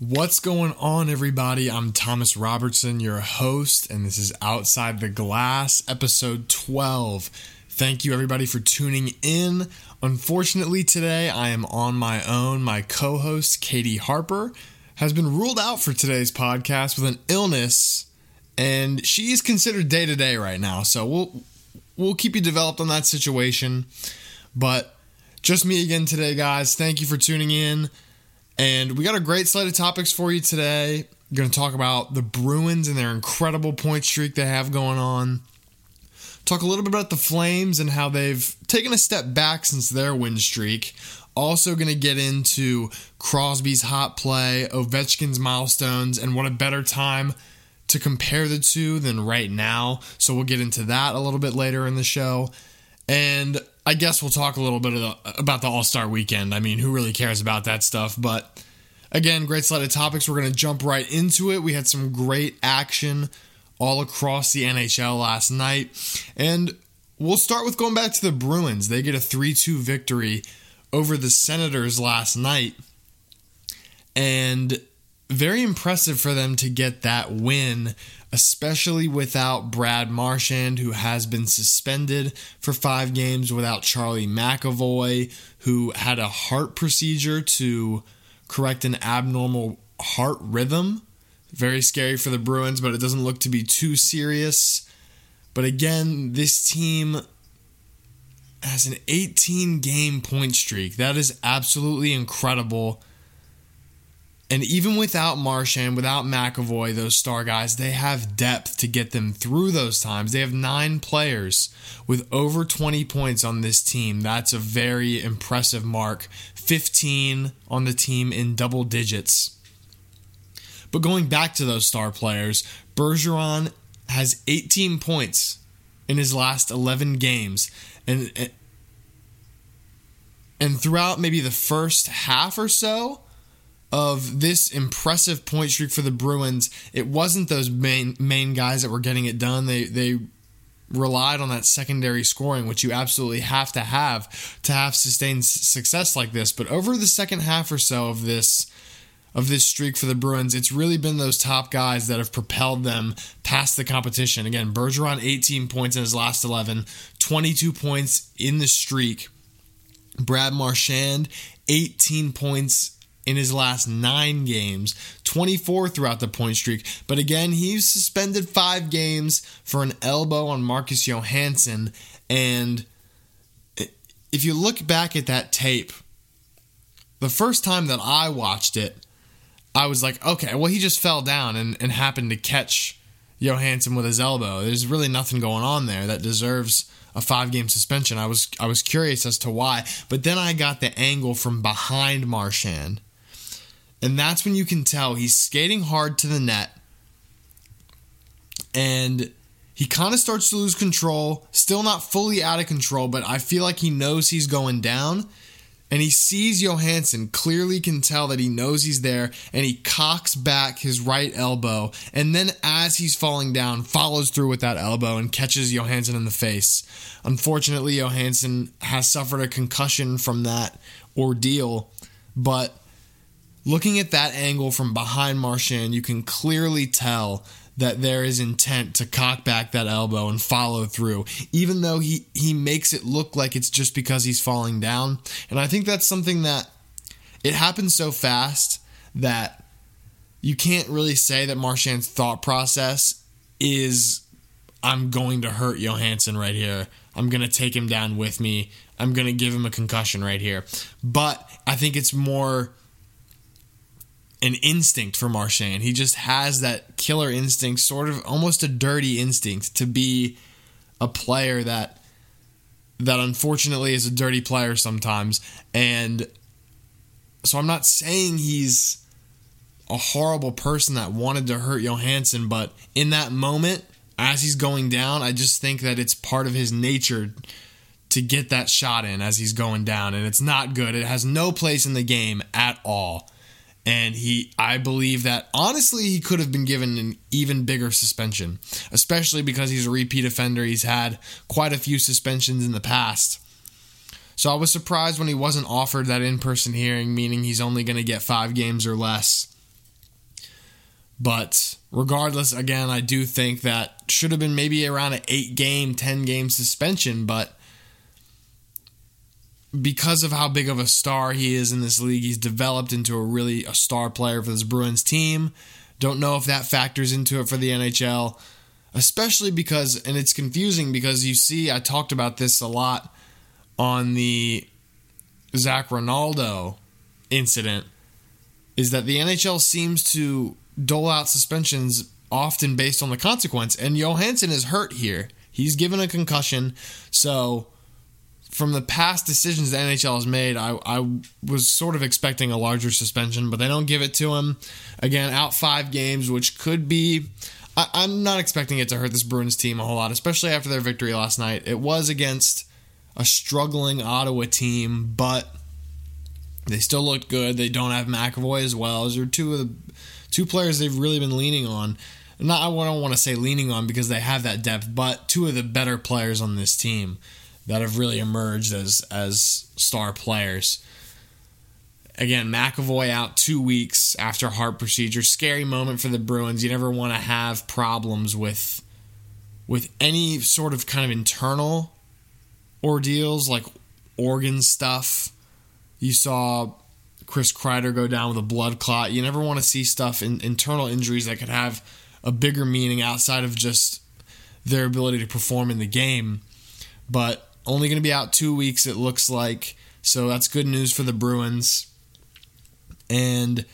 What's going on, everybody? I'm Thomas Robertson, your host, and this is Outside the Glass, episode 12. Thank you, everybody, for tuning in. Unfortunately, today I am on my own. My co-host, Katie Harper, has been ruled out for today's podcast with an illness, and she is considered day-to-day right now, so we'll keep you developed on that situation. But just me again today, guys. Thank you for tuning in. And we got a great slate of topics for you today. We're going to talk about the Bruins and their incredible point streak they have going on. Talk a little bit about the Flames and how they've taken a step back since their win streak. Also going to get into Crosby's hot play, Ovechkin's milestones, and what a better time to compare the two than right now. So we'll get into that a little bit later in the show. And I guess we'll talk a little bit about the All-Star Weekend. I mean, who really cares about that stuff? But again, great slate of topics. We're going to jump right into it. We had some great action all across the NHL last night. And we'll start with going back to the Bruins. They get a 3-2 victory over the Senators last night. And very impressive for them to get that win, especially without Brad Marchand, who has been suspended for 5 games, without Charlie McAvoy, who had a heart procedure to correct an abnormal heart rhythm. Very scary for the Bruins, but it doesn't look to be too serious. But again, this team has an 18-game point streak. That is absolutely incredible. And even without Marchand, without McAvoy, those star guys, they have depth to get them through those times. They have 9 players with over 20 points on this team. That's a very impressive mark. 15 on the team in double digits. But going back to those star players, Bergeron has 18 points in his last 11 games. And throughout maybe the first half or so of this impressive point streak for the Bruins, it wasn't those main guys that were getting it done. They relied on that secondary scoring, which you absolutely have to have sustained success like this. But over the second half or so of this streak for the Bruins, it's really been those top guys that have propelled them past the competition. Again, Bergeron, 18 points in his last 11, 22 points in the streak. Brad Marchand, 18 points in his last 9 games, 24 throughout the point streak. But again, he's suspended 5 games for an elbow on Marcus Johansson. And if you look back at that tape, the first time that I watched it, I was like, okay, well, he just fell down and happened to catch Johansson with his elbow. There's really nothing going on there that deserves a 5-game suspension. I was curious as to why. But then I got the angle from behind Marchand. And that's when you can tell he's skating hard to the net. And he kind of starts to lose control. Still not fully out of control, but I feel like he knows he's going down. And he sees Johansson, clearly can tell that he knows he's there, and he cocks back his right elbow. And then as he's falling down, follows through with that elbow and catches Johansson in the face. Unfortunately, Johansson has suffered a concussion from that ordeal, but looking at that angle from behind Marchand, you can clearly tell that there is intent to cock back that elbow and follow through, even though he makes it look like it's just because he's falling down. And I think that's something that it happens so fast that you can't really say that Marchand's thought process is, I'm going to hurt Johansson right here. I'm going to take him down with me. I'm going to give him a concussion right here. But I think it's more an instinct for Marchand. He just has that killer instinct, sort of almost a dirty instinct to be a player that unfortunately is a dirty player sometimes. And so I'm not saying he's a horrible person that wanted to hurt Johansson, but in that moment, as he's going down, I just think that it's part of his nature to get that shot in as he's going down, and it's not good. It has no place in the game at all. And I believe that, honestly, he could have been given an even bigger suspension, especially because he's a repeat offender. He's had quite a few suspensions in the past. So I was surprised when he wasn't offered that in-person hearing, meaning he's only going to get 5 games or less. But regardless, again, I do think that should have been maybe around an 8-game, 10-game suspension. But because of how big of a star he is in this league, he's developed into a really a star player for this Bruins team. Don't know if that factors into it for the NHL, especially because, and it's confusing because you see, I talked about this a lot on the Zach Aronaldo incident, is that the NHL seems to dole out suspensions often based on the consequence. And Johansson is hurt here. He's given a concussion. So from the past decisions the NHL has made, I was sort of expecting a larger suspension, but they don't give it to him. Again, out 5 games, which could be... I'm not expecting it to hurt this Bruins team a whole lot, especially after their victory last night. It was against a struggling Ottawa team, but they still looked good. They don't have McAvoy as well. Those are two players they've really been leaning on. Not, I don't want to say leaning on because they have that depth, but two of the better players on this team that have really emerged as star players. Again, McAvoy out 2 weeks after heart procedure. Scary moment for the Bruins. You never want to have problems with any sort of kind of internal ordeals, like organ stuff. You saw Chris Kreider go down with a blood clot. You never want to see stuff in internal injuries that could have a bigger meaning outside of just their ability to perform in the game. But only going to be out 2 weeks, it looks like. So that's good news for the Bruins. And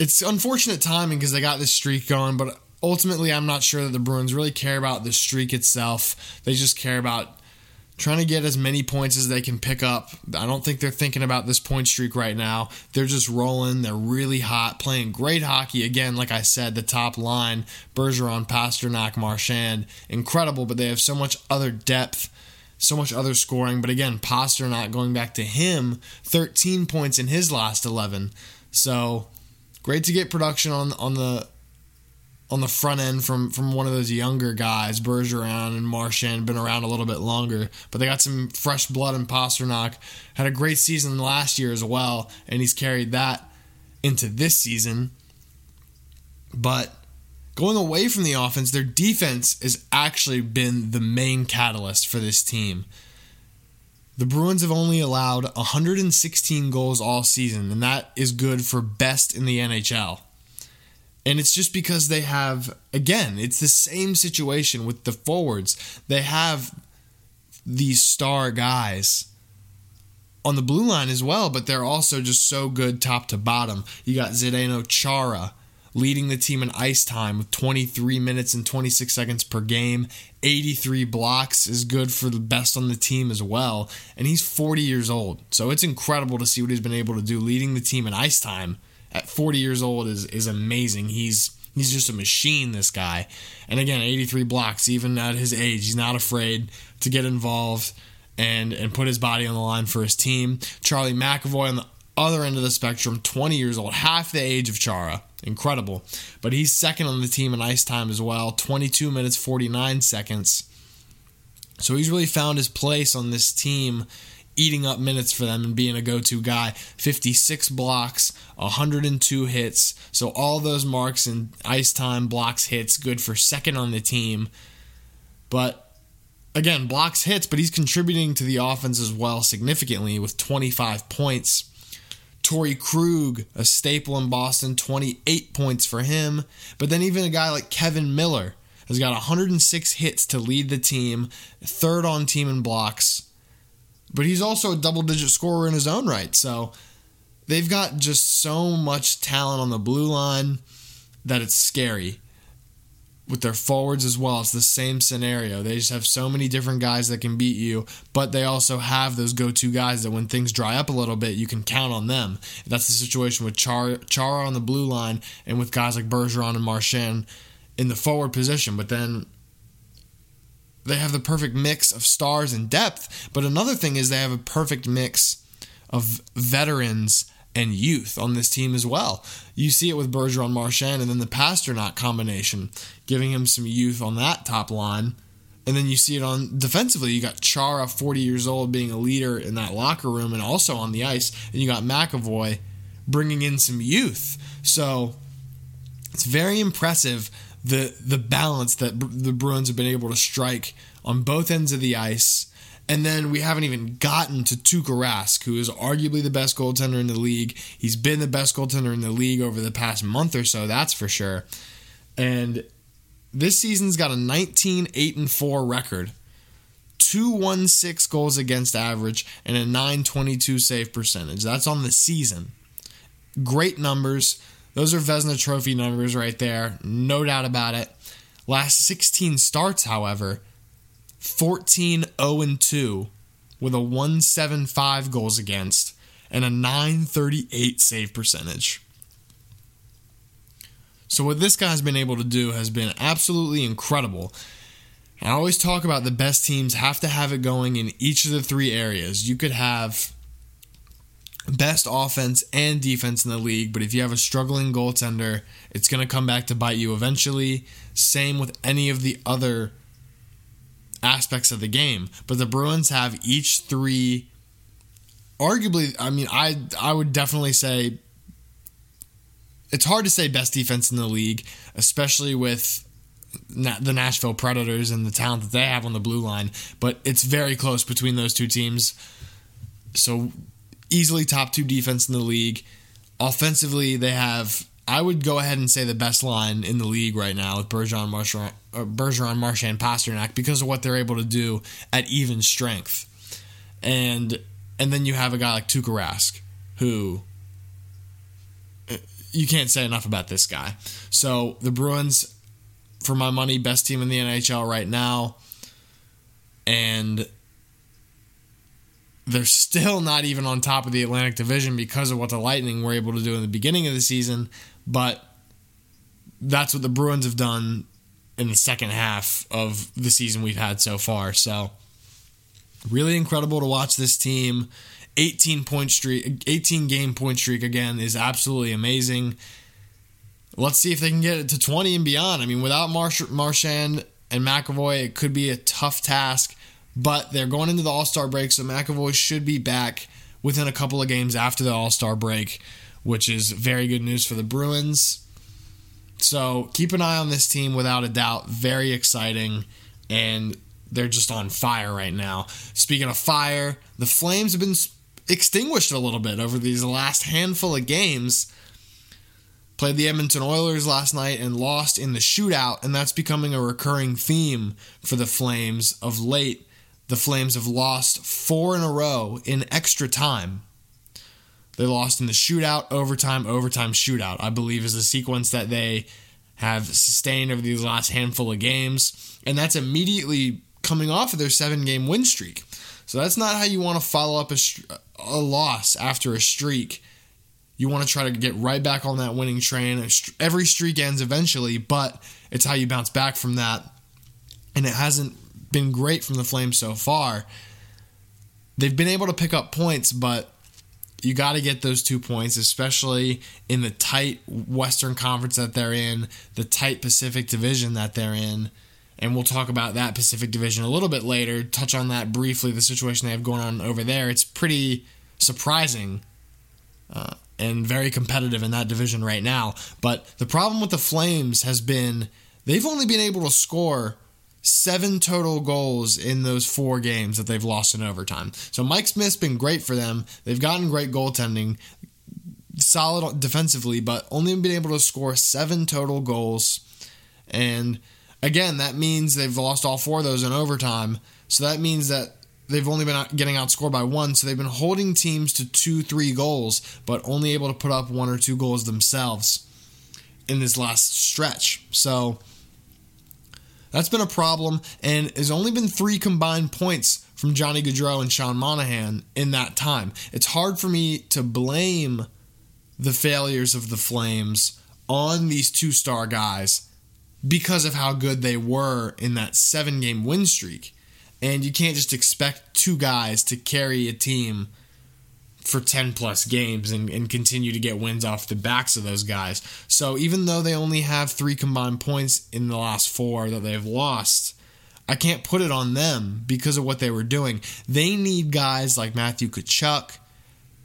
it's unfortunate timing because they got this streak going. But ultimately, I'm not sure that the Bruins really care about the streak itself. They just care about trying to get as many points as they can pick up. I don't think they're thinking about this point streak right now. They're just rolling. They're really hot, playing great hockey. Again, like I said, the top line, Bergeron, Pastrnak, Marchand, incredible, but they have so much other depth, so much other scoring. But again, Pastrnak, going back to him, 13 points in his last 11. So great to get production on the front end from one of those younger guys. Bergeron and Marchand been around a little bit longer, but they got some fresh blood in Pastrnak. Had a great season last year as well, and he's carried that into this season. But going away from the offense, their defense has actually been the main catalyst for this team. The Bruins have only allowed 116 goals all season, and that is good for best in the NHL. And it's just because they have, again, it's the same situation with the forwards. They have these star guys on the blue line as well, but they're also just so good top to bottom. You got Zdeno Chara leading the team in ice time with 23 minutes and 26 seconds per game. 83 blocks is good for the best on the team as well. And he's 40 years old. So it's incredible to see what he's been able to do leading the team in ice time. At 40 years old is amazing. He's just a machine, this guy. And again, 83 blocks, even at his age. He's not afraid to get involved and put his body on the line for his team. Charlie McAvoy on the other end of the spectrum, 20 years old, half the age of Chara. Incredible. But he's second on the team in ice time as well, 22 minutes, 49 seconds. So he's really found his place on this team, eating up minutes for them and being a go-to guy. 56 blocks, 102 hits. So all those marks and ice time, blocks, hits, good for second on the team. But again, blocks, hits, but he's contributing to the offense as well significantly with 25 points. Torrey Krug, a staple in Boston, 28 points for him. But then even a guy like Kevan Miller has got 106 hits to lead the team, third on team in blocks. But he's also a double-digit scorer in his own right. So they've got just so much talent on the blue line that it's scary. With their forwards as well, it's the same scenario. They just have so many different guys that can beat you, but they also have those go-to guys that when things dry up a little bit, you can count on them. That's the situation with Chara on the blue line and with guys like Bergeron and Marchand in the forward position. But then they have the perfect mix of stars and depth, but another thing is they have a perfect mix of veterans and youth on this team as well. You see it with Bergeron, Marchand, and then the Pastrnak combination, giving him some youth on that top line. And then you see it on defensively. You got Chara, 40 years old, being a leader in that locker room and also on the ice. And you got McAvoy bringing in some youth. So It's very impressive the balance that the Bruins have been able to strike on both ends of the ice. And then we haven't even gotten to Tuukka Rask, who is arguably the best goaltender in the league. He's been the best goaltender in the league over the past month or so, that's for sure. And this season's got a 19-8-4 record, 216 goals against average, and a 922 save percentage. That's on the season. Great numbers. Those are Vezina Trophy numbers right there, no doubt about it. Last 16 starts, however, 14-0-2 with a 175 goals against and a 938 save percentage. So what this guy's been able to do has been absolutely incredible. And I always talk about the best teams have to have it going in each of the three areas. You could have best offense and defense in the league, but if you have a struggling goaltender, it's going to come back to bite you eventually. Same with any of the other aspects of the game, but the Bruins have each three. Arguably, I mean, I would definitely say it's hard to say best defense in the league, especially with the Nashville Predators and the talent that they have on the blue line, but it's very close between those two teams. So easily top two defense in the league. Offensively, they have, I would go ahead and say, the best line in the league right now with Bergeron, Marchand, Pastrnak, because of what they're able to do at even strength. And then you have a guy like Tuukka Rask, who you can't say enough about this guy. So the Bruins, for my money, best team in the NHL right now. And they're still not even on top of the Atlantic Division because of what the Lightning were able to do in the beginning of the season, but that's what the Bruins have done in the second half of the season we've had so far. So really incredible to watch this team. 18-game point streak again is absolutely amazing. Let's see if they can get it to 20 and beyond. I mean, without Marchand and McAvoy, it could be a tough task. But they're going into the All-Star break, so McAvoy should be back within a couple of games after the All-Star break, which is very good news for the Bruins. So keep an eye on this team, without a doubt. Very exciting, and they're just on fire right now. Speaking of fire, the Flames have been extinguished a little bit over these last handful of games. Played the Edmonton Oilers last night and lost in the shootout, and that's becoming a recurring theme for the Flames of late. The Flames have lost four in a row in extra time. They lost in the shootout, overtime, shootout, I believe, is the sequence that they have sustained over these last handful of games. And that's immediately coming off of their 7-game win streak. So that's not how you want to follow up a loss after a streak. You want to try to get right back on that winning train. Every streak ends eventually, but it's how you bounce back from that. And it hasn't been great from the Flames so far. They've been able to pick up points, but you got to get those 2 points, especially in the tight Western Conference that they're in, the tight Pacific Division that they're in. And we'll talk about that Pacific Division a little bit later, touch on that briefly, the situation they have going on over there. It's pretty surprising and very competitive in that division right now. But the problem with the Flames has been they've only been able to score 7 total goals in those 4 games that they've lost in overtime. So Mike Smith's been great for them. They've gotten great goaltending, solid defensively, but only been able to score 7 total goals. And again, that means they've lost all 4 of those in overtime. So that means that they've only been getting outscored by 1. So they've been holding teams to 2-3 goals, but only able to put up 1 or 2 goals themselves in this last stretch. So that's been a problem, and there's only been 3 combined points from Johnny Gaudreau and Sean Monahan in that time. It's hard for me to blame the failures of the Flames on these 2-star guys because of how good they were in that 7-game win streak. And you can't just expect 2 guys to carry a team for 10-plus games and continue to get wins off the backs of those guys. So even though they only have 3 combined points in the last 4 that they've lost, I can't put it on them because of what they were doing. They need guys like Matthew Tkachuk,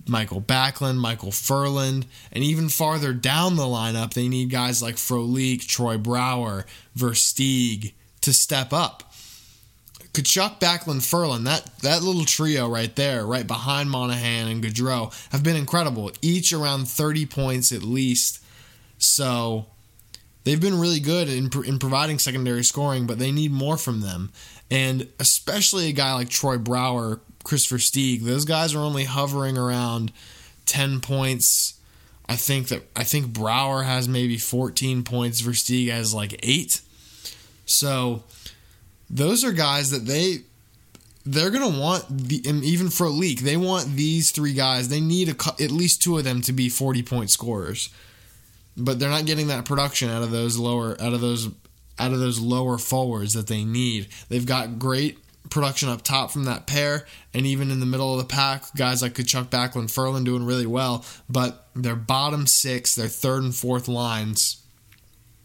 Michael Backlund, Michael Ferland, and even farther down the lineup, they need guys like Frolik, Troy Brower, Versteeg to step up. Tkachuk, Backlund, Ferland, that little trio right there, right behind Monahan and Gaudreau, have been incredible. Each around 30 points at least. So they've been really good in providing secondary scoring, but they need more from them. And especially a guy like Troy Brower, Kris Versteeg, those guys are only hovering around 10 points. I think Brower has maybe 14 points. Versteeg has like 8. So those are guys that they're going to want, and even Frolik, they want these three guys. They need at least two of them to be 40-point scorers. But they're not getting that production out of those lower forwards that they need. They've got great production up top from that pair, and even in the middle of the pack, guys like Tkachuk, Backlund, Ferland doing really well, but their bottom six, their third and fourth lines,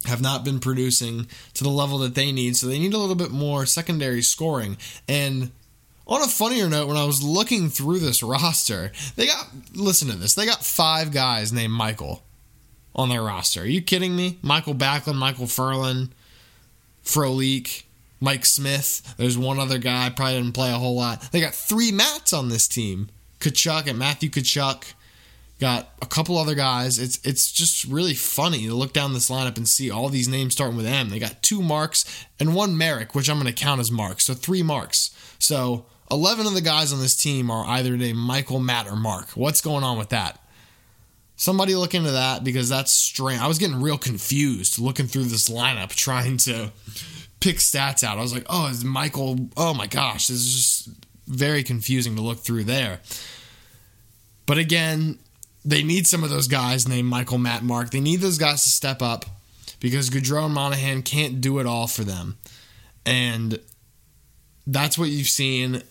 have not been producing to the level that they need, so they need a little bit more secondary scoring. And on a funnier note, when I was looking through this roster, they got 5 guys named Michael on their roster. Are you kidding me? Michael Backlund, Michael Ferland, Frolik, Mike Smith. There's one other guy, probably didn't play a whole lot. They got 3 Mats on this team. Tkachuk and Matthew Tkachuk. Got a couple other guys. It's just really funny to look down this lineup and see all these names starting with M. They got 2 Marks and 1 Merrick, which I'm going to count as Marks. So 3 Marks. So 11 of the guys on this team are either named Michael, Matt, or Mark. What's going on with that? Somebody look into that, because that's strange. I was getting real confused looking through this lineup, trying to pick stats out. I was like, oh, is Michael, oh my gosh, this is just very confusing to look through there. But again, they need some of those guys named Michael, Matt, Mark. They need those guys to step up, because Gaudreau and Monahan can't do it all for them. And that's what you've seen.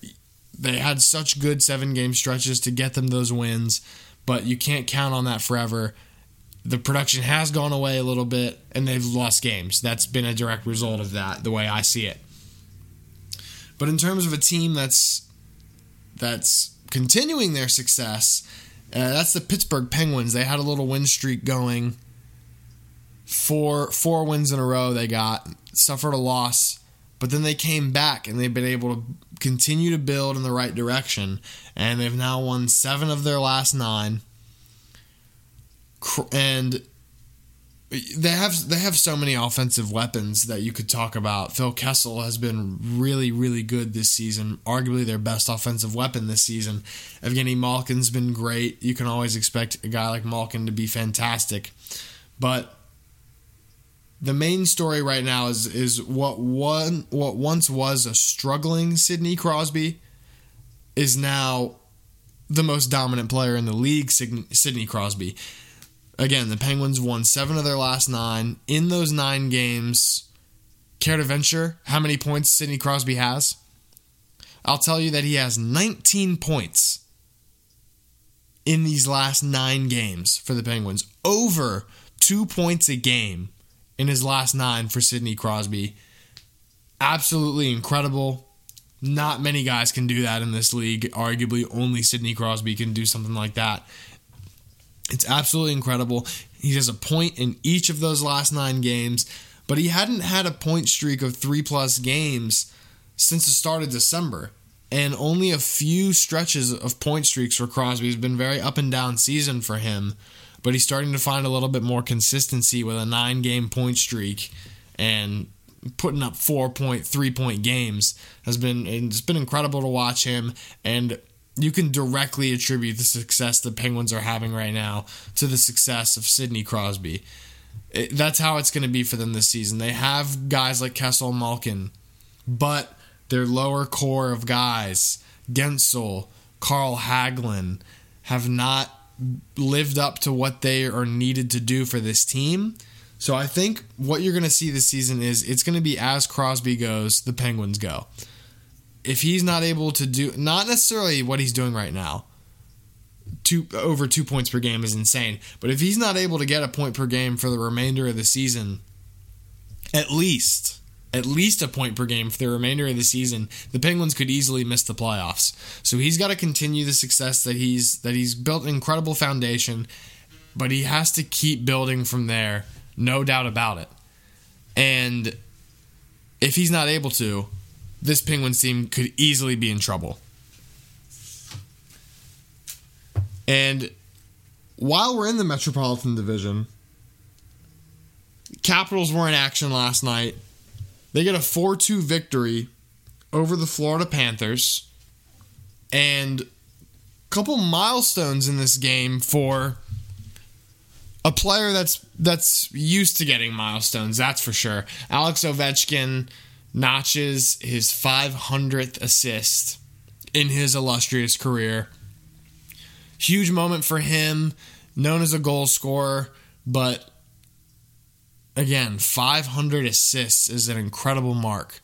They had such good 7-game stretches to get them those wins, but you can't count on that forever. The production has gone away a little bit, and they've lost games. That's been a direct result of that, the way I see it. But in terms of a team that's continuing their success, that's the Pittsburgh Penguins. They had a little win streak going. Four wins in a row they got, suffered a loss, but then they came back, and they've been able to continue to build in the right direction, and they've now won 7 of their last 9. And they have so many offensive weapons that you could talk about. Phil Kessel has been really, really good this season, arguably their best offensive weapon this season. Evgeny Malkin's been great. You can always expect a guy like Malkin to be fantastic. But the main story right now is what once was a struggling Sidney Crosby is now the most dominant player in the league, Sidney Crosby. Again, the Penguins won 7 of their last 9. In those 9 games, care to venture how many points Sidney Crosby has? I'll tell you that he has 19 points in these last 9 games for the Penguins. Over 2 points a game in his last 9 for Sidney Crosby. Absolutely incredible. Not many guys can do that in this league. Arguably, only Sidney Crosby can do something like that. It's absolutely incredible. He has a point in each of those last 9 games, but he hadn't had a point streak of 3+ games since the start of December, and only a few stretches of point streaks for Crosby. It's been a very up and down season for him, but he's starting to find a little bit more consistency with a 9-game point streak, and putting up 3-point games has been incredible to watch him, and you can directly attribute the success the Penguins are having right now to the success of Sidney Crosby. That's how it's going to be for them this season. They have guys like Kessel and Malkin, but their lower core of guys, Gensel, Carl Hagelin, have not lived up to what they are needed to do for this team. So I think what you're going to see this season is it's going to be as Crosby goes, the Penguins go. If he's not able to do, not necessarily what he's doing right now, over 2 points per game is insane, but if he's not able to get a point per game for the remainder of the season, at least, at least a point per game for the remainder of the season, the Penguins could easily miss the playoffs. So he's got to continue the success that he's built an incredible foundation, but he has to keep building from there, no doubt about it. And if he's not able to, this Penguins team could easily be in trouble. And while we're in the Metropolitan Division, Capitals were in action last night. They get a 4-2 victory over the Florida Panthers. And a couple milestones in this game for a player that's used to getting milestones, that's for sure. Alex Ovechkin notches his 500th assist in his illustrious career. Huge moment for him, known as a goal scorer, but again, 500 assists is an incredible mark.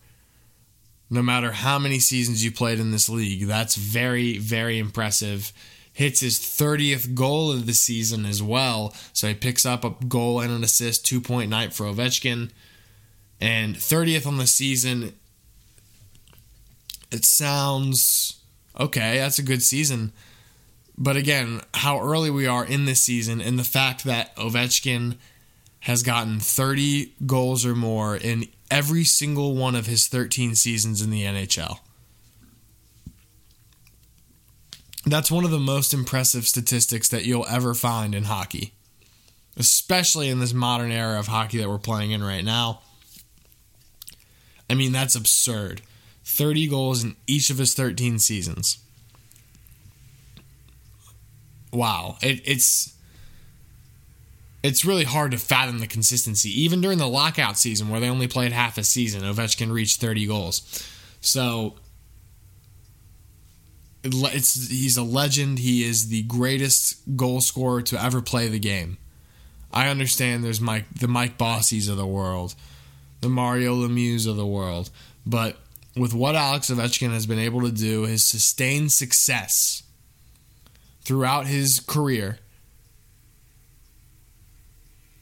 No matter how many seasons you played in this league, that's very, very impressive. Hits his 30th goal of the season as well, so he picks up a goal and an assist, 2-point night for Ovechkin. And 30th on the season, it sounds okay, that's a good season. But again, how early we are in this season and the fact that Ovechkin has gotten 30 goals or more in every single one of his 13 seasons in the NHL. That's one of the most impressive statistics that you'll ever find in hockey, especially in this modern era of hockey that we're playing in right now. I mean, that's absurd. 30 goals in each of his 13 seasons. Wow. It's really hard to fathom the consistency. Even during the lockout season where they only played half a season, Ovechkin reached 30 goals. So he's a legend. He is the greatest goal scorer to ever play the game. I understand there's the Mike Bossies of the world, the Mario Lemieux of the world. But with what Alex Ovechkin has been able to do, his sustained success throughout his career,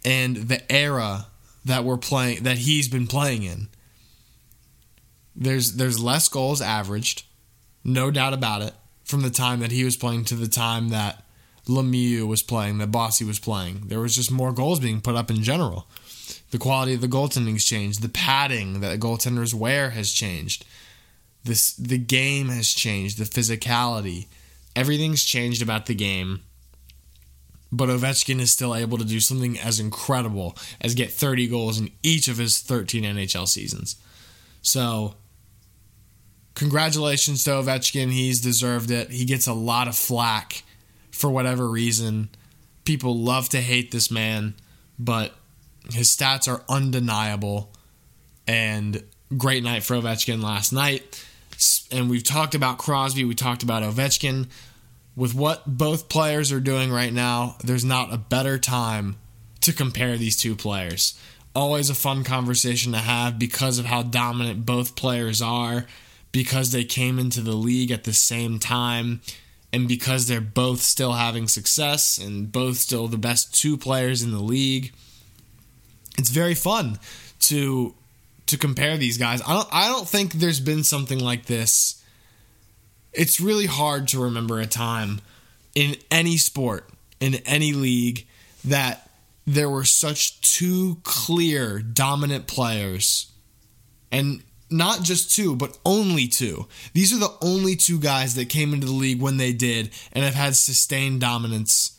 and the era that he's been playing in, there's less goals averaged, no doubt about it, from the time that he was playing to the time that Lemieux was playing, that Bossy was playing. There was just more goals being put up in general. The quality of the goaltending's changed. The padding that goaltenders wear has changed. The game has changed. The physicality. Everything's changed about the game. But Ovechkin is still able to do something as incredible as get 30 goals in each of his 13 NHL seasons. So, congratulations to Ovechkin. He's deserved it. He gets a lot of flack for whatever reason. People love to hate this man, but his stats are undeniable. And great night for Ovechkin last night. And we've talked about Crosby. We talked about Ovechkin. With what both players are doing right now, there's not a better time to compare these two players. Always a fun conversation to have because of how dominant both players are, because they came into the league at the same time, and because they're both still having success and both still the best two players in the league. It's very fun to compare these guys. I don't think there's been something like this. It's really hard to remember a time in any sport, in any league, that there were such two clear dominant players. And not just two, but only two. These are the only two guys that came into the league when they did and have had sustained dominance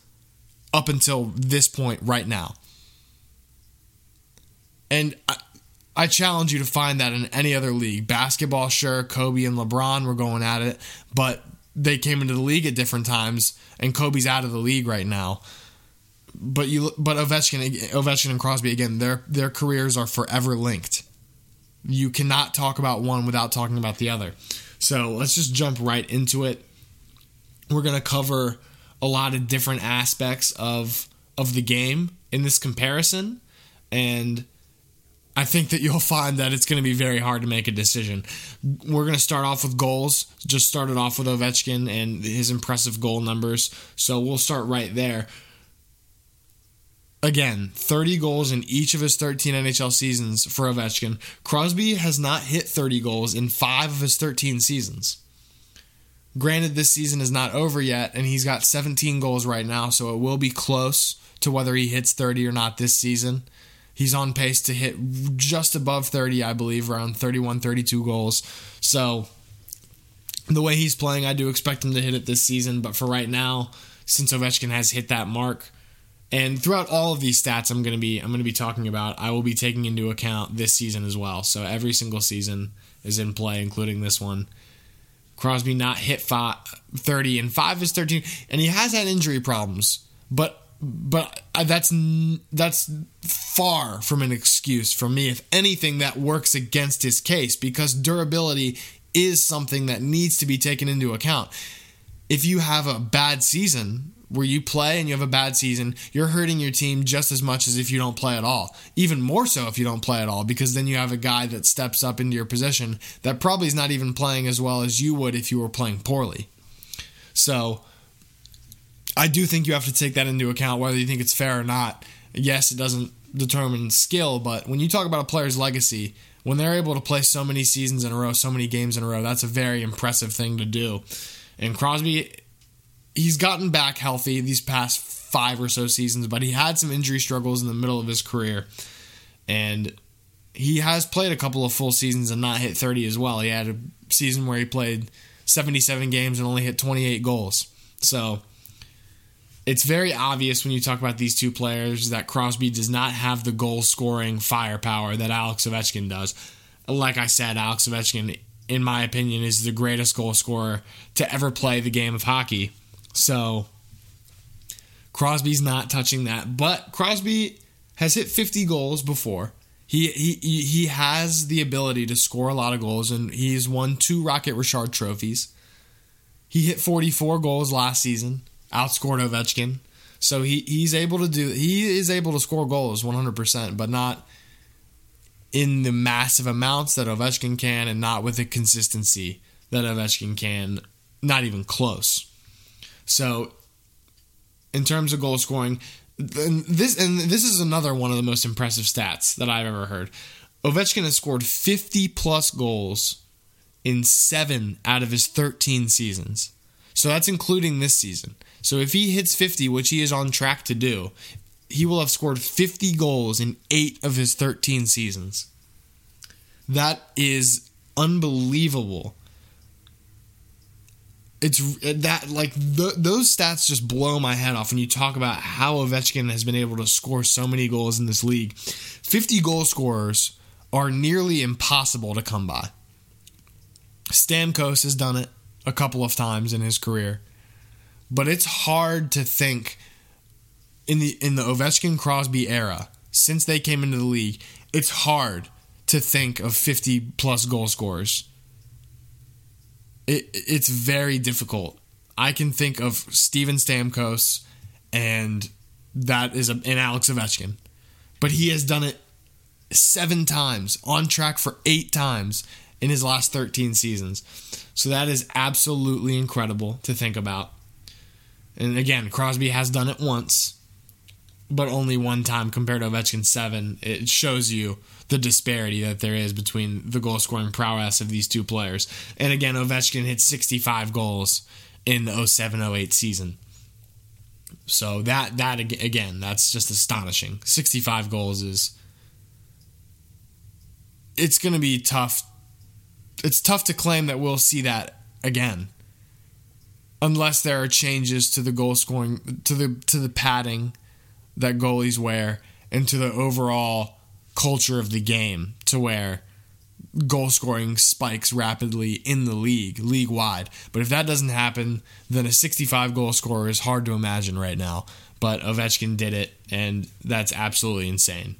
up until this point right now. And I challenge you to find that in any other league. Basketball, sure, Kobe and LeBron were going at it, but they came into the league at different times, and Kobe's out of the league right now. But Ovechkin and Crosby, again, their careers are forever linked. You cannot talk about one without talking about the other. So let's just jump right into it. We're going to cover a lot of different aspects of the game in this comparison, and I think that you'll find that it's going to be very hard to make a decision. We're going to start off with goals. Just started off with Ovechkin and his impressive goal numbers. So we'll start right there. Again, 30 goals in each of his 13 NHL seasons for Ovechkin. Crosby has not hit 30 goals in 5 of his 13 seasons. Granted, this season is not over yet, and he's got 17 goals right now, so it will be close to whether he hits 30 or not this season. He's on pace to hit just above 30, I believe, around 31, 32 goals. So, the way he's playing, I do expect him to hit it this season, but for right now, since Ovechkin has hit that mark, and throughout all of these stats I'm going to be talking about, I will be taking into account this season as well. So every single season is in play, including this one. Crosby not hit 30 and 5 is 13, and he has had injury problems, but that's far from an excuse for me. If anything, that works against his case, because durability is something that needs to be taken into account. If you have a bad season, where you play and you have a bad season, you're hurting your team just as much as if you don't play at all. Even more so if you don't play at all, because then you have a guy that steps up into your position that probably is not even playing as well as you would if you were playing poorly. So I do think you have to take that into account, whether you think it's fair or not. Yes, it doesn't determine skill, but when you talk about a player's legacy, when they're able to play so many seasons in a row, so many games in a row, that's a very impressive thing to do. And Crosby, he's gotten back healthy these past 5 or so seasons, but he had some injury struggles in the middle of his career. And he has played a couple of full seasons and not hit 30 as well. He had a season where he played 77 games and only hit 28 goals. So it's very obvious when you talk about these two players that Crosby does not have the goal-scoring firepower that Alex Ovechkin does. Like I said, Alex Ovechkin, in my opinion, is the greatest goal scorer to ever play the game of hockey. So Crosby's not touching that, but Crosby has hit 50 goals before. He has the ability to score a lot of goals, and he's won 2 Rocket Richard trophies. He hit 44 goals last season, outscored Ovechkin. So he is able to score goals 100%, but not in the massive amounts that Ovechkin can, and not with the consistency that Ovechkin can, not even close. So, in terms of goal scoring, this is another one of the most impressive stats that I've ever heard. Ovechkin has scored 50-plus goals in 7 out of his 13 seasons. So, that's including this season. So, if he hits 50, which he is on track to do, he will have scored 50 goals in 8 of his 13 seasons. That is unbelievable. It's that, like, those stats just blow my head off when you talk about how Ovechkin has been able to score so many goals in this league. 50 goal scorers are nearly impossible to come by. Stamkos has done it a couple of times in his career, but it's hard to think in the Ovechkin Crosby era, since they came into the league, it's hard to think of 50 plus goal scorers. It's very difficult. I can think of Steven Stamkos, and that is an Alex Ovechkin. But he has done it 7 times, on track for 8 times in his last 13 seasons. So that is absolutely incredible to think about. And again, Crosby has done it once, but only 1 time compared to Ovechkin's 7. It shows you the disparity that there is between the goal-scoring prowess of these two players. And again, Ovechkin hit 65 goals in the 07-08 season. So that again, that's just astonishing. 65 goals is... It's going to be tough. It's tough to claim that we'll see that again, unless there are changes to the goal-scoring, to the padding that goalies wear, and to the overall culture of the game, to where goal scoring spikes rapidly in the league-wide. But if that doesn't happen, then a 65 goal scorer is hard to imagine right now. But Ovechkin did it, and that's absolutely insane.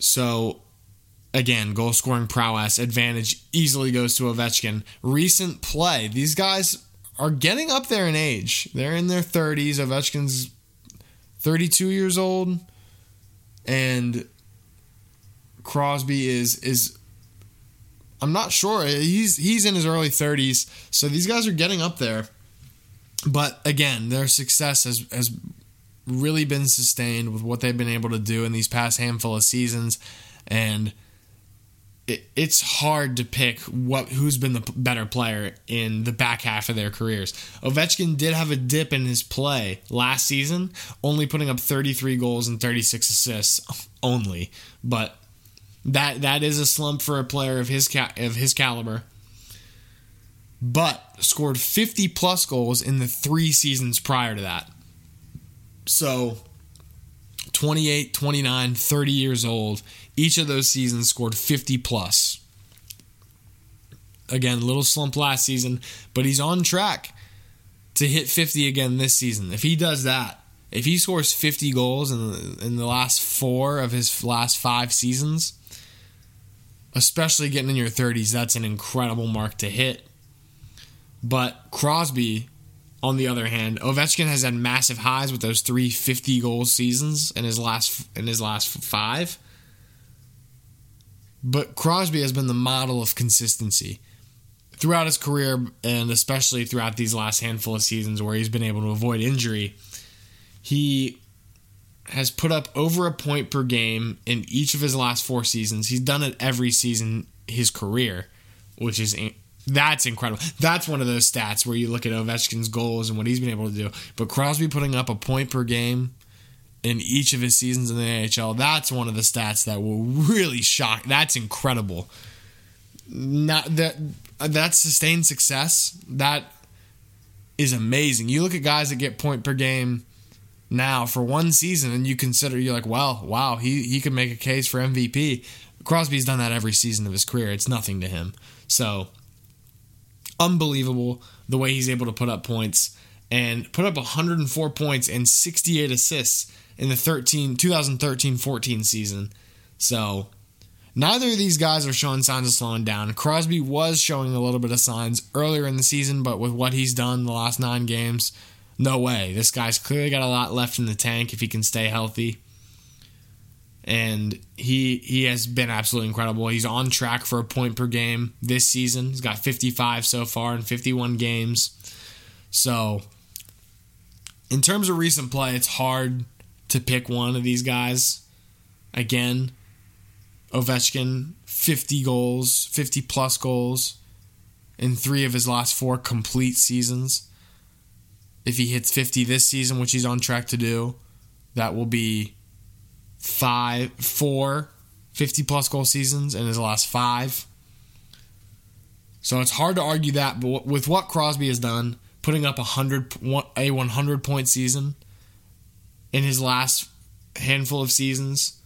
So again, goal scoring prowess advantage easily goes to Ovechkin. Recent play, these guys are getting up there in age. They're in their 30s. Ovechkin's 32 years old, and Crosby is I'm not sure. He's in his early 30s, so these guys are getting up there. But again, their success has really been sustained with what they've been able to do in these past handful of seasons, and it's hard to pick who's been the better player in the back half of their careers. Ovechkin did have a dip in his play last season, only putting up 33 goals and 36 assists only, but that is a slump for a player of his caliber. But scored 50-plus goals in the 3 seasons prior to that. So 28, 29, 30 years old, each of those seasons scored 50-plus. Again, a little slump last season, but he's on track to hit 50 again this season. If he does that, if he scores 50 goals in the last 4 of his last 5 seasons, especially getting in your 30s, that's an incredible mark to hit. But Crosby, on the other hand, Ovechkin has had massive highs with those 3 50 goal seasons in his last 5. But Crosby has been the model of consistency throughout his career, and especially throughout these last handful of seasons where he's been able to avoid injury. He has put up over a point per game in each of his last 4 seasons. He's done it every season his career, which is that's incredible. That's one of those stats where you look at Ovechkin's goals and what he's been able to do. But Crosby putting up a point per game in each of his seasons in the NHL, that's one of the stats that will really shock. That's incredible. That's sustained success. That is amazing. You look at guys that get point per game now for one season and you consider, you're like, well, wow, he could make a case for MVP. Crosby's done that every season of his career. It's nothing to him. So unbelievable the way he's able to put up points, and put up 104 points and 68 assists in the 2013-14 season. So neither of these guys are showing signs of slowing down. Crosby was showing a little bit of signs earlier in the season, but with what he's done the last 9 games, no way. This guy's clearly got a lot left in the tank if he can stay healthy. And he has been absolutely incredible. He's on track for a point per game this season. He's got 55 so far in 51 games. So in terms of recent play, it's hard to pick one of these guys. Again, Ovechkin, 50 goals, 50-plus goals in 3 of his last 4 complete seasons. If he hits 50 this season, which he's on track to do, that will be 4 50-plus goal seasons in his last 5. So it's hard to argue that, but with what Crosby has done, putting up a 100-point season in his last handful of seasons,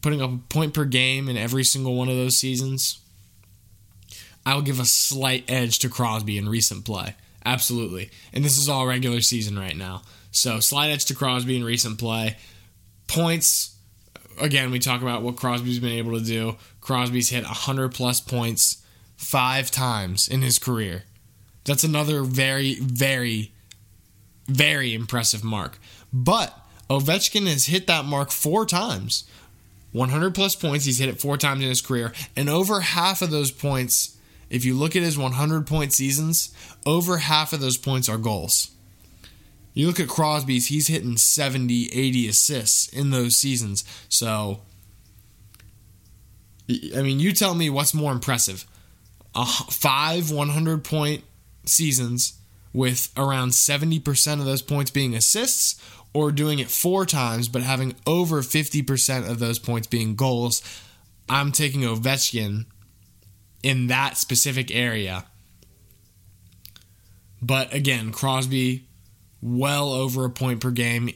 putting up a point per game in every single one of those seasons, I will give a slight edge to Crosby in recent play. Absolutely. And this is all regular season right now. So slight edge to Crosby in recent play. Points, again, we talk about what Crosby's been able to do. Crosby's hit 100-plus points 5 times in his career. That's another very, very, very impressive mark. But Ovechkin has hit that mark 4 times. 100-plus points, he's hit it 4 times in his career. And over half of those points, if you look at his 100-point seasons, over half of those points are goals. You look at Crosby's, he's hitting 70, 80 assists in those seasons. So, I mean, you tell me what's more impressive. 5 100-point seasons with around 70% of those points being assists, or doing it 4 times but having over 50% of those points being goals. I'm taking Ovechkin in that specific area. But again, Crosby, well over a point per game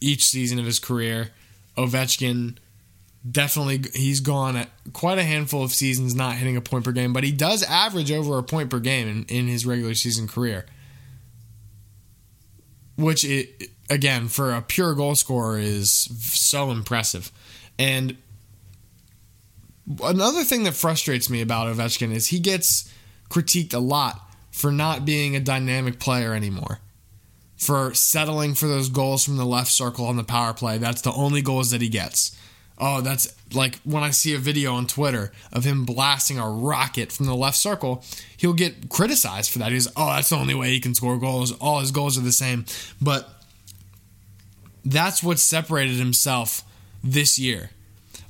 each season of his career. Ovechkin, definitely, he's gone at quite a handful of seasons not hitting a point per game, but he does average over a point per game in his regular season career, which, again, for a pure goal scorer is so impressive. And another thing that frustrates me about Ovechkin is he gets critiqued a lot for not being a dynamic player anymore, for settling for those goals from the left circle on the power play. That's the only goals that he gets. Oh, that's like when I see a video on Twitter of him blasting a rocket from the left circle, he'll get criticized for that. He's, oh, that's the only way he can score goals. All his goals are the same. But That's what separated himself this year.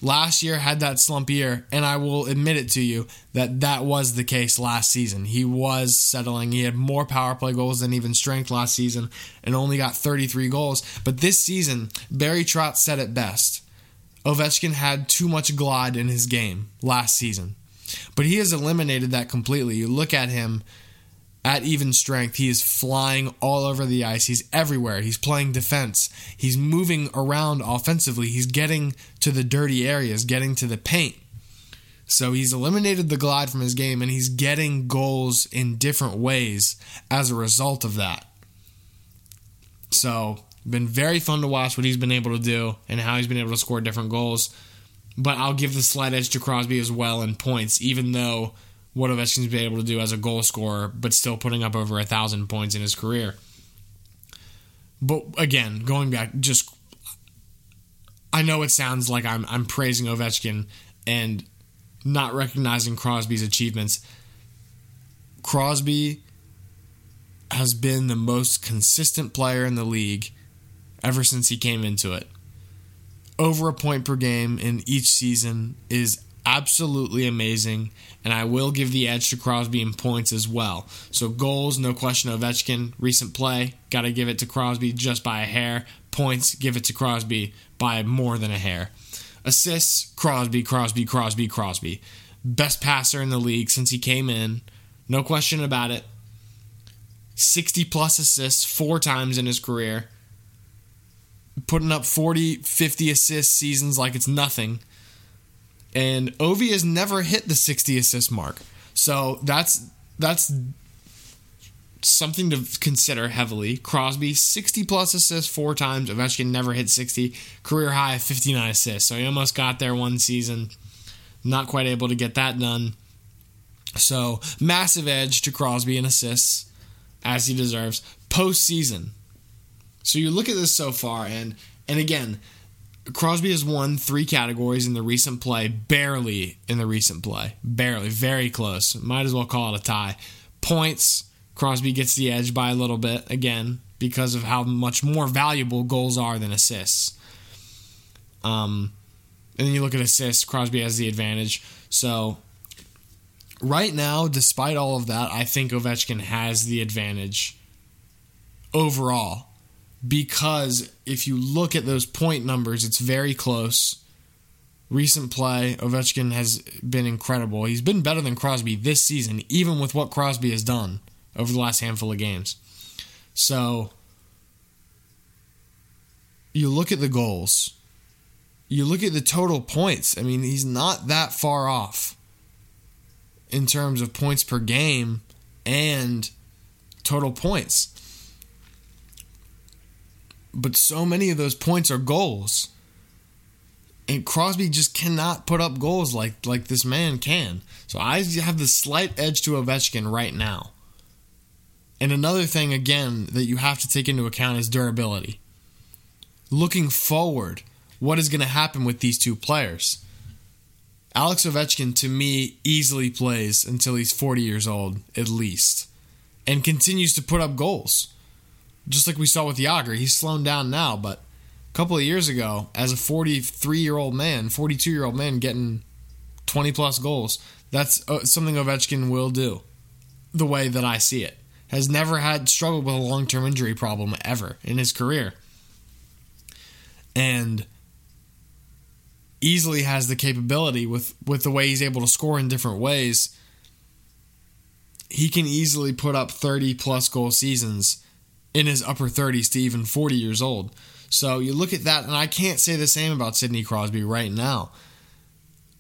Last year had that slump year, and I will admit it to you that that was the case last season. He was settling. He had more power play goals than even strength last season and only got 33 goals. But this season, Barry Trotz said it best. Ovechkin had too much glide in his game last season. But he has eliminated that completely. You look at him at even strength. He is flying all over the ice. He's everywhere. He's playing defense. He's moving around offensively. He's getting to the dirty areas, getting to the paint. So he's eliminated the glide from his game, and he's getting goals in different ways as a result of that. So, been very fun to watch what he's been able to do and how he's been able to score different goals. But I'll give the slight edge to Crosby as well in points, even though what Ovechkin's been able to do as a goal scorer, but still putting up over 1,000 points in his career. But again, going back, just I know it sounds like I'm praising Ovechkin and not recognizing Crosby's achievements. Crosby has been the most consistent player in the league ever since he came into it. Over a point per game in each season is absolutely amazing, and I will give the edge to Crosby in points as well. So goals, no question, Ovechkin. Recent play, got to give it to Crosby just by a hair. Points, give it to Crosby by more than a hair. Assists, Crosby. Best passer in the league since he came in. No question about it. 60-plus assists 4 times in his career. Putting up 40, 50 assist seasons like it's nothing. And Ovi has never hit the 60 assist mark. So that's something to consider heavily. Crosby, 60-plus assists 4 times. Ovechkin never hit 60. Career high of 59 assists. So he almost got there one season. Not quite able to get that done. So massive edge to Crosby in assists, as he deserves. Postseason. So you look at this so far, and again, Crosby has won 3 categories in the recent play, barely in the recent play. Barely, very close. Might as well call it a tie. Points, Crosby gets the edge by a little bit, again, because of how much more valuable goals are than assists. And then you look at assists, Crosby has the advantage. So right now, despite all of that, I think Ovechkin has the advantage overall. Because if you look at those point numbers, it's very close. Recent play, Ovechkin has been incredible. He's been better than Crosby this season, even with what Crosby has done over the last handful of games. So, you look at the goals. You look at the total points. I mean, he's not that far off in terms of points per game and total points. But so many of those points are goals. And Crosby just cannot put up goals like this man can. So I have the slight edge to Ovechkin right now. And another thing, again, that you have to take into account is durability. Looking forward, what is going to happen with these two players? Alex Ovechkin, to me, easily plays until he's 40 years old, at least. And continues to put up goals. Just like we saw with Jágr, he's slowing down now, but a couple of years ago, as a 43-year-old man, 42-year-old man getting 20-plus goals, that's something Ovechkin will do, the way that I see it. Has never had struggled with a long-term injury problem ever in his career. And easily has the capability with the way he's able to score in different ways. He can easily put up 30-plus goal seasons in his upper 30s to even 40 years old. So you look at that, and I can't say the same about Sidney Crosby right now.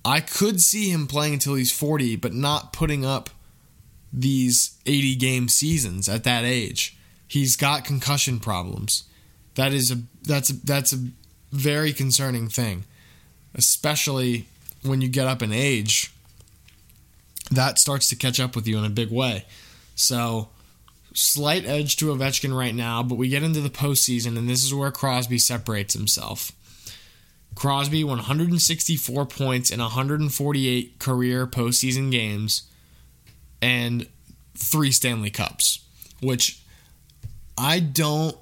I could see him playing until he's 40, but not putting up these 80-game seasons at that age. He's got concussion problems. That is that's a very concerning thing, especially when you get up in age. That starts to catch up with you in a big way. So slight edge to Ovechkin right now, but we get into the postseason, and this is where Crosby separates himself. Crosby, 164 points in 148 career postseason games and 3 Stanley Cups, which I don't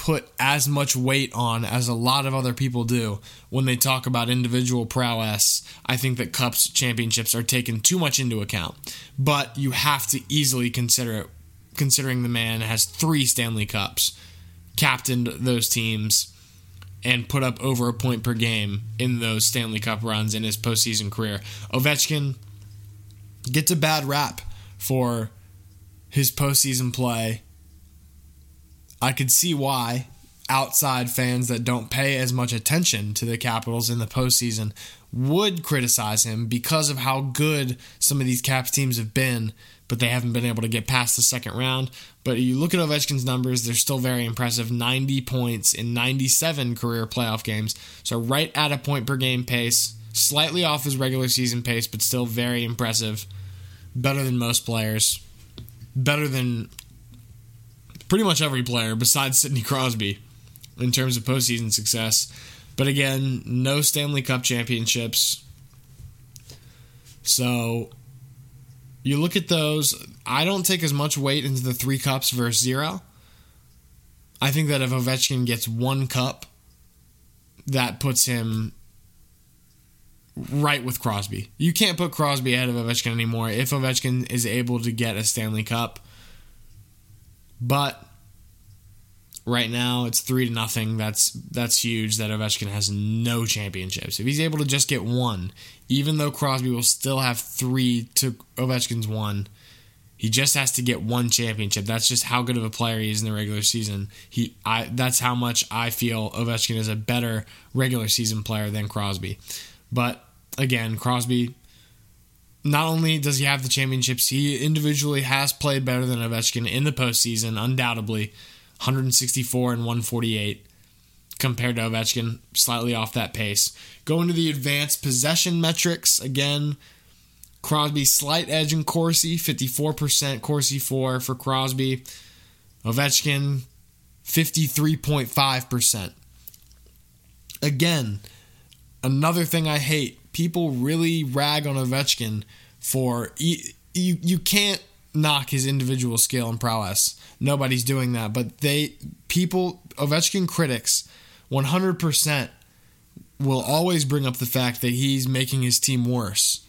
put as much weight on as a lot of other people do when they talk about individual prowess. I think that cups, championships are taken too much into account, but you have to easily consider it, considering the man has 3 Stanley Cups, captained those teams, and put up over a point per game in those Stanley Cup runs in his postseason career. Ovechkin gets a bad rap for his postseason play. I could see why outside fans that don't pay as much attention to the Capitals in the postseason would criticize him because of how good some of these Caps teams have been, but they haven't been able to get past the second round. But you look at Ovechkin's numbers, they're still very impressive. 90 points in 97 career playoff games. So right at a point per game pace, slightly off his regular season pace, but still very impressive. Better than most players. Better than pretty much every player besides Sidney Crosby in terms of postseason success. But again, no Stanley Cup championships. So you look at those. I don't take as much weight into the 3 cups versus 0. I think that if Ovechkin gets 1 cup, that puts him right with Crosby. You can't put Crosby ahead of Ovechkin anymore if Ovechkin is able to get a Stanley Cup. But right now, it's 3-0. That's huge that Ovechkin has no championships. If he's able to just get 1, even though Crosby will still have 3 to Ovechkin's 1, he just has to get 1 championship. That's just how good of a player he is in the regular season. That's how much I feel Ovechkin is a better regular season player than Crosby. But again, Crosby, not only does he have the championships, he individually has played better than Ovechkin in the postseason, undoubtedly. 164 and 148 compared to Ovechkin, slightly off that pace. Going to the advanced possession metrics, again, Crosby slight edge in Corsi, 54%, Corsi 4 for Crosby. Ovechkin, 53.5%. Again, another thing I hate, people really rag on Ovechkin for you can't knock his individual skill and prowess. Nobody's doing that, but Ovechkin critics 100% will always bring up the fact that he's making his team worse,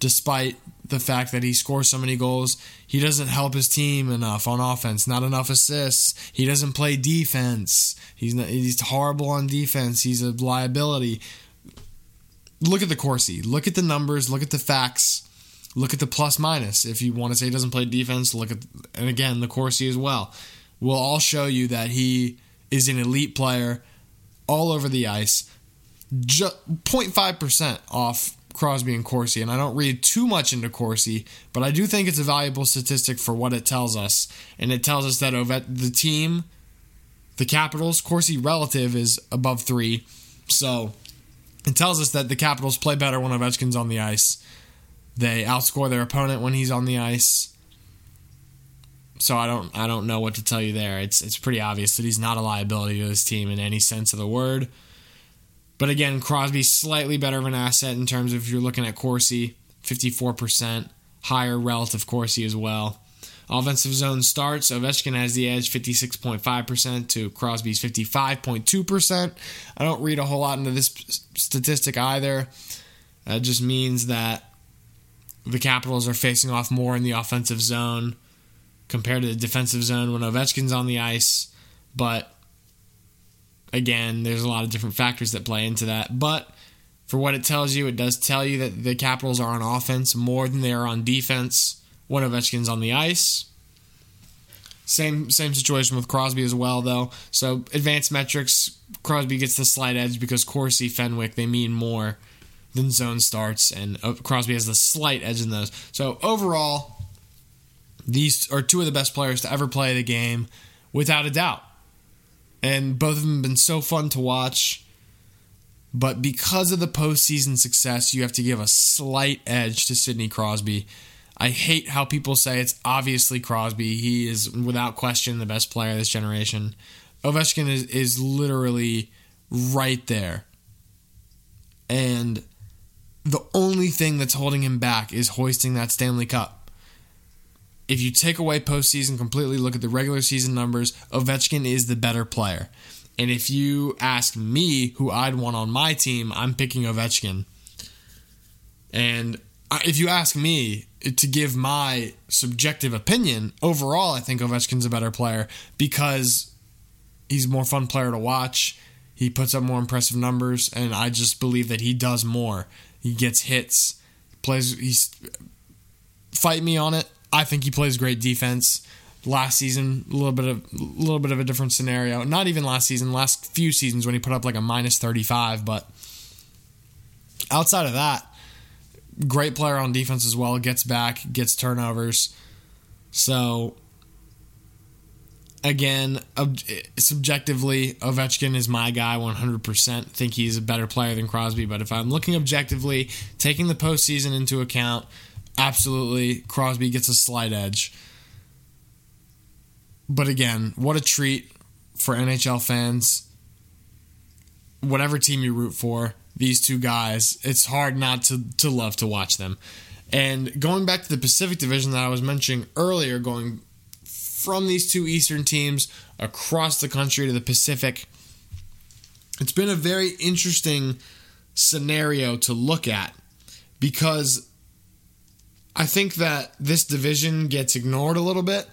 despite the fact that he scores so many goals. He doesn't help his team enough on offense, not enough assists. He doesn't play defense. He's horrible on defense. He's a liability. Look at the Corsi. Look at the numbers. Look at the facts. Look at the plus-minus. If you want to say he doesn't play defense, and again, the Corsi as well. We'll all show you that he is an elite player all over the ice. 0.5% off Crosby and Corsi, and I don't read too much into Corsi, but I do think it's a valuable statistic for what it tells us, and it tells us that the team, the Capitals, Corsi relative is above 3, so it tells us that the Capitals play better when Ovechkin's on the ice. They outscore their opponent when he's on the ice. So I don't know what to tell you there. It's pretty obvious that he's not a liability to this team in any sense of the word. But again, Crosby's slightly better of an asset in terms of if you're looking at Corsi, 54%, higher relative Corsi as well. Offensive zone starts, Ovechkin has the edge, 56.5% to Crosby's 55.2%. I don't read a whole lot into this statistic either. That just means that the Capitals are facing off more in the offensive zone compared to the defensive zone when Ovechkin's on the ice. But again, there's a lot of different factors that play into that. But for what it tells you, it does tell you that the Capitals are on offense more than they are on defense when Ovechkin's on the ice. Same situation with Crosby as well, though. So advanced metrics, Crosby gets the slight edge because Corsi, Fenwick, they mean more then zone starts, and Crosby has the slight edge in those. So overall, these are 2 of the best players to ever play the game, without a doubt. And both of them have been so fun to watch. But because of the postseason success, you have to give a slight edge to Sidney Crosby. I hate how people say it's obviously Crosby. He is, without question, the best player of this generation. Ovechkin is literally right there. And the only thing that's holding him back is hoisting that Stanley Cup. if you take away postseason completely, look at the regular season numbers, Ovechkin is the better player. And if you ask me who I'd want on my team, I'm picking Ovechkin. And if you ask me to give my subjective opinion, overall I think Ovechkin's a better player because he's a more fun player to watch. He puts up more impressive numbers, and I just believe that he does more. He gets hits. Fight me on it. I think he plays great defense. Last season, a little bit of a different scenario. Not even last season, last few seasons when he put up like a minus 35. But outside of that, great player on defense as well. Gets back, gets turnovers. So again, subjectively, Ovechkin is my guy 100%. Think he's a better player than Crosby. But if I'm looking objectively, taking the postseason into account, absolutely, Crosby gets a slight edge. But again, what a treat for NHL fans. Whatever team you root for, these two guys, it's hard not to love to watch them. And going back to the Pacific Division that I was mentioning earlier, going from these two Eastern teams across the country to the Pacific, it's been a very interesting scenario to look at because I think that this division gets ignored a little bit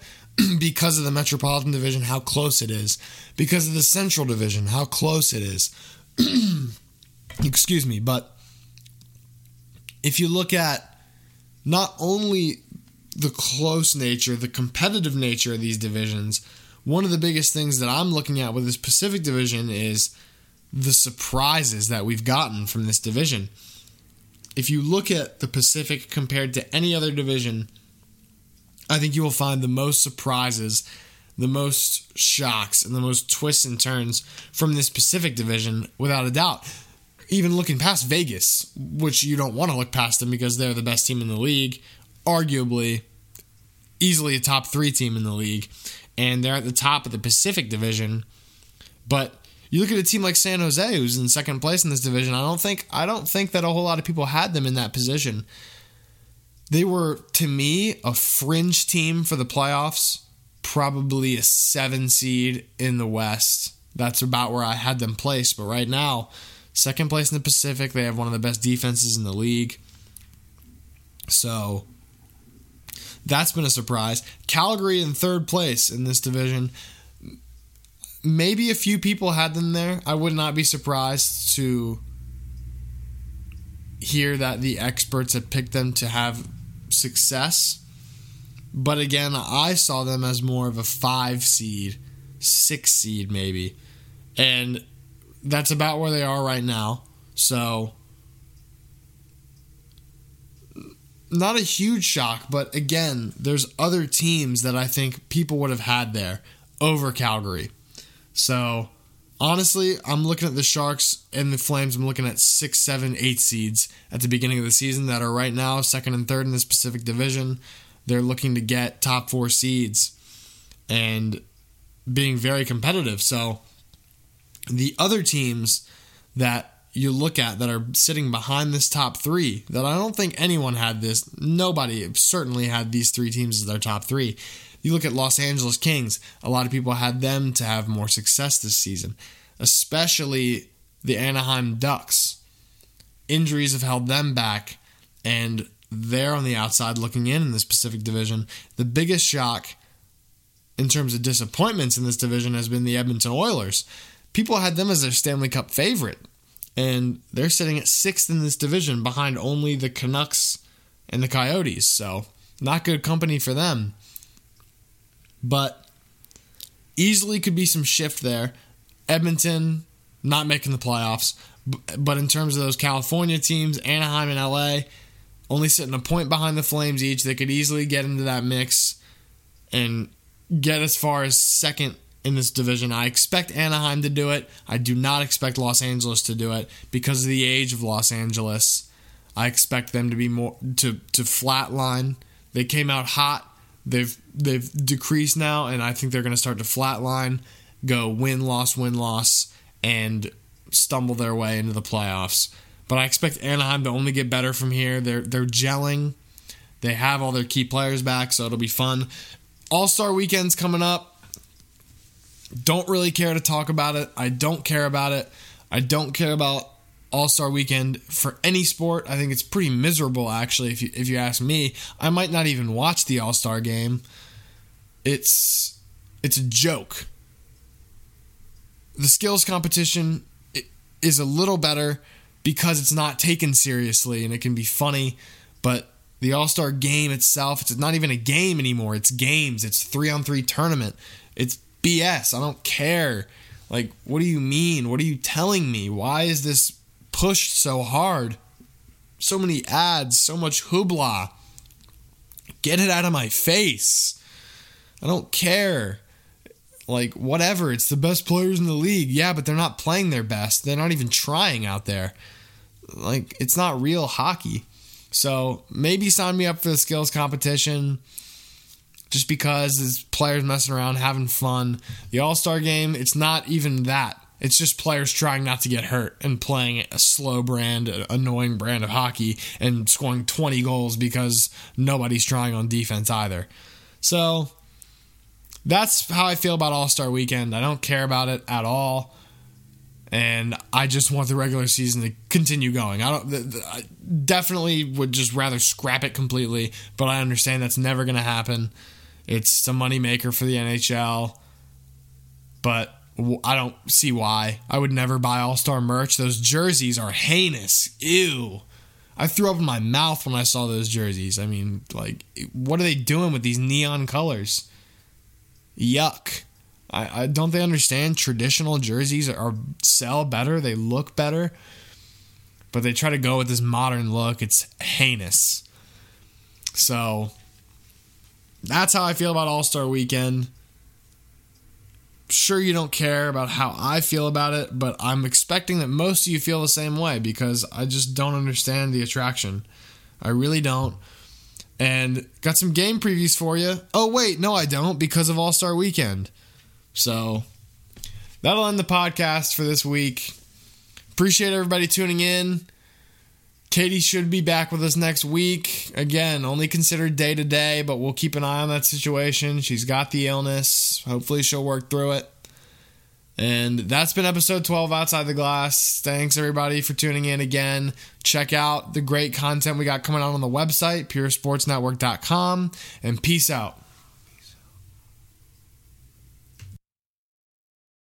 because of the Metropolitan Division, how close it is. Because of the Central Division, how close it is. Excuse me, but if you look at not only the close nature, the competitive nature of these divisions, one of the biggest things that I'm looking at with this Pacific Division is the surprises that we've gotten from this division. If you look at the Pacific compared to any other division, I think you will find the most surprises, the most shocks, and the most twists and turns from this Pacific Division, without a doubt. Even looking past Vegas, which you don't want to look past them because they're the best team in the league, arguably, easily a top three team in the league, and they're at the top of the Pacific Division. But you look at a team like San Jose, who's in second place in this division. I don't think that a whole lot of people had them in that position. They were, to me, a fringe team for the playoffs, probably a 7 seed in the West. That's about where I had them placed. But right now, second place in the Pacific, they have one of the best defenses in the league. So that's been a surprise. Calgary in third place in this division. Maybe a few people had them there. I would not be surprised to hear that the experts had picked them to have success. But again, I saw them as more of a 5 seed, 6 seed maybe. And that's about where they are right now. So not a huge shock, but again, there's other teams that I think people would have had there over Calgary. So honestly, I'm looking at the Sharks and the Flames. I'm looking at 6, 7, 8 seeds at the beginning of the season that are right now second and third in this Pacific Division. They're looking to get top 4 seeds and being very competitive. So the other teams that you look at that are sitting behind this top 3, that I don't think anyone had this. Nobody certainly had these 3 teams as their top 3. You look at Los Angeles Kings, a lot of people had them to have more success this season, especially the Anaheim Ducks. Injuries have held them back, and they're on the outside looking in this Pacific Division. The biggest shock in terms of disappointments in this division has been the Edmonton Oilers. People had them as their Stanley Cup favorite, and they're sitting at 6th in this division behind only the Canucks and the Coyotes, so not good company for them. But easily could be some shift there. Edmonton not making the playoffs. But in terms of those California teams, Anaheim and LA, only sitting a point behind the Flames each. They could easily get into that mix and get as far as 2nd in this division. I expect Anaheim to do it. I do not expect Los Angeles to do it because of the age of Los Angeles. I expect them to be more to flatline. They came out hot. They've decreased now, and I think they're going to start to flatline, go win-loss, and stumble their way into the playoffs. But I expect Anaheim to only get better from here. They're gelling. They have all their key players back, so it'll be fun. All-Star Weekend's coming up. Don't really care to talk about it. I don't care about it. I don't care about All-Star Weekend for any sport. I think it's pretty miserable, actually, if you ask me. I might not even watch the All-Star game. It's a joke. The skills competition is a little better because it's not taken seriously and it can be funny, but the All-Star game itself, it's not even a game anymore. It's games. It's 3-on-3 tournament. It's BS. I don't care. Like, what do you mean? What are you telling me? Why is this pushed so hard? So many ads, so much hoopla. Get it out of my face. I don't care. Like, whatever. It's the best players in the league. Yeah, but they're not playing their best. They're not even trying out there. Like, it's not real hockey. So maybe sign me up for the skills competition just because there's players messing around, having fun. The All-Star game, it's not even that. It's just players trying not to get hurt and playing a slow brand, annoying brand of hockey and scoring 20 goals because nobody's trying on defense either. So that's how I feel about All-Star Weekend. I don't care about it at all. And I just want the regular season to continue going. I definitely would just rather scrap it completely, but I understand that's never going to happen. It's a moneymaker for the NHL, but I don't see why. I would never buy All-Star merch. Those jerseys are heinous. Ew. I threw up in my mouth when I saw those jerseys. I mean, like, what are they doing with these neon colors? Yuck. I don't they understand traditional jerseys are sell better, they look better, but they try to go with this modern look. It's heinous. So that's how I feel about All-Star Weekend. Sure, you don't care about how I feel about it, but I'm expecting that most of you feel the same way because I just don't understand the attraction. I really don't. And got some game previews for you. Oh wait, no I don't, because of All-Star Weekend. So that'll end the podcast for this week. Appreciate everybody tuning in. Katie should be back with us next week. Again, only considered day to day, but we'll keep an eye on that situation. She's got the illness. Hopefully she'll work through it. And that's been episode 12 Outside the Glass. Thanks everybody for tuning in again. Check out the great content we got coming out on the website, puresportsnetwork.com, and peace out.